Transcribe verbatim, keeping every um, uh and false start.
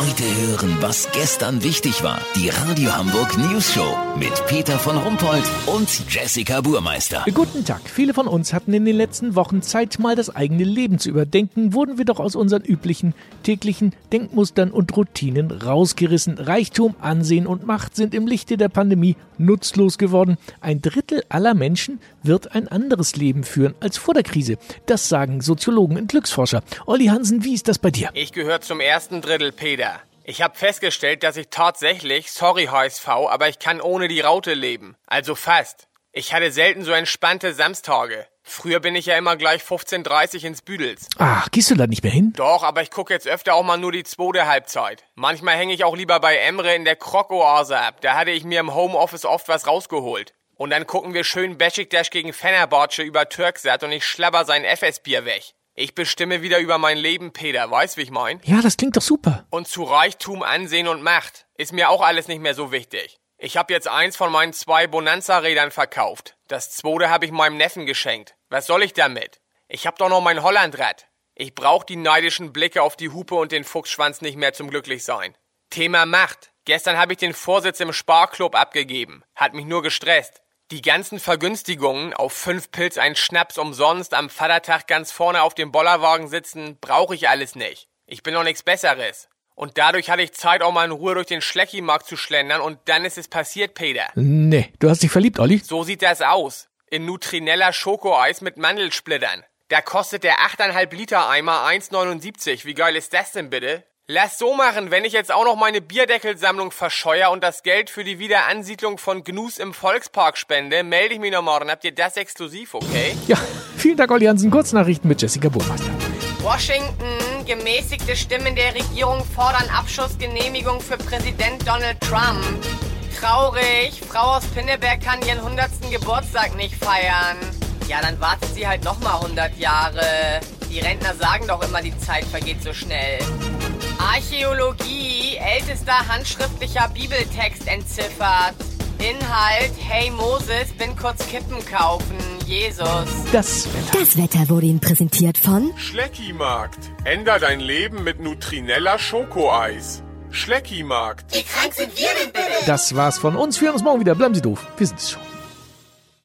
Heute hören, was gestern wichtig war. Die Radio Hamburg News Show mit Peter von Rumpold und Jessica Burmeister. Guten Tag. Viele von uns hatten in den letzten Wochen Zeit, mal das eigene Leben zu überdenken. Wurden wir doch aus unseren üblichen täglichen Denkmustern und Routinen rausgerissen. Reichtum, Ansehen und Macht sind im Lichte der Pandemie nutzlos geworden. Ein Drittel aller Menschen wird ein anderes Leben führen als vor der Krise. Das sagen Soziologen und Glücksforscher. Olli Hansen, wie ist das bei dir? Ich gehöre zum ersten Drittel, Peter. Ich habe festgestellt, dass ich tatsächlich, sorry H S V, aber ich kann ohne die Raute leben. Also fast. Ich hatte selten so entspannte Samstage. Früher bin ich ja immer gleich fünfzehn Uhr dreißig ins Büdels. Ach, gehst du da nicht mehr hin? Doch, aber ich gucke jetzt öfter auch mal nur die zweite Halbzeit. Manchmal hänge ich auch lieber bei Emre in der Krog-Oase ab. Da hatte ich mir im Homeoffice oft was rausgeholt. Und dann gucken wir schön Beşiktaş gegen Fenerbahce über Türksat und ich schlabber sein F S-Bier weg. Ich bestimme wieder über mein Leben, Peter. Weißt du, wie ich mein? Ja, das klingt doch super. Und zu Reichtum, Ansehen und Macht ist mir auch alles nicht mehr so wichtig. Ich habe jetzt eins von meinen zwei Bonanza-Rädern verkauft. Das zweite habe ich meinem Neffen geschenkt. Was soll ich damit? Ich habe doch noch mein Hollandrad. Ich brauche die neidischen Blicke auf die Hupe und den Fuchsschwanz nicht mehr zum Glücklichsein. Thema Macht. Gestern habe ich den Vorsitz im Sparklub abgegeben. Hat mich nur gestresst. Die ganzen Vergünstigungen, auf fünf Pilz ein Schnaps umsonst, am Vatertag ganz vorne auf dem Bollerwagen sitzen, brauche ich alles nicht. Ich bin noch nichts Besseres. Und dadurch hatte ich Zeit, auch mal in Ruhe durch den Schleckimarkt zu schlendern und dann ist es passiert, Peter. Nee, du hast dich verliebt, Olli. So sieht das aus. In Nutrinella Schokoeis mit Mandelsplittern. Da kostet der acht Komma fünf Liter Eimer eins neunundsiebzig. Wie geil ist das denn bitte? Lass so machen, wenn ich jetzt auch noch meine Bierdeckelsammlung verscheuere und das Geld für die Wiederansiedlung von Gnus im Volkspark spende, melde ich mich noch morgen. Habt ihr das exklusiv, okay? Ja, vielen Dank, Olli Hansen. Kurznachrichten mit Jessica Burmeister. Washington, gemäßigte Stimmen der Regierung fordern Abschussgenehmigung für Präsident Donald Trump. Traurig, Frau aus Pinneberg kann ihren hundertsten Geburtstag nicht feiern. Ja, dann wartet sie halt nochmal hundert Jahre. Die Rentner sagen doch immer, die Zeit vergeht so schnell. Archäologie, ältester handschriftlicher Bibeltext entziffert. Inhalt, hey Moses, bin kurz Kippen kaufen, Jesus. Das Wetter. Das Wetter wurde Ihnen präsentiert von Schleckimarkt. Änder dein Leben mit Nutrinella Schokoeis. Schleckimarkt. Wie krank sind wir denn bitte? Das war's von uns. Wir hören uns morgen wieder. Bleiben Sie doof. Wir sind's schon.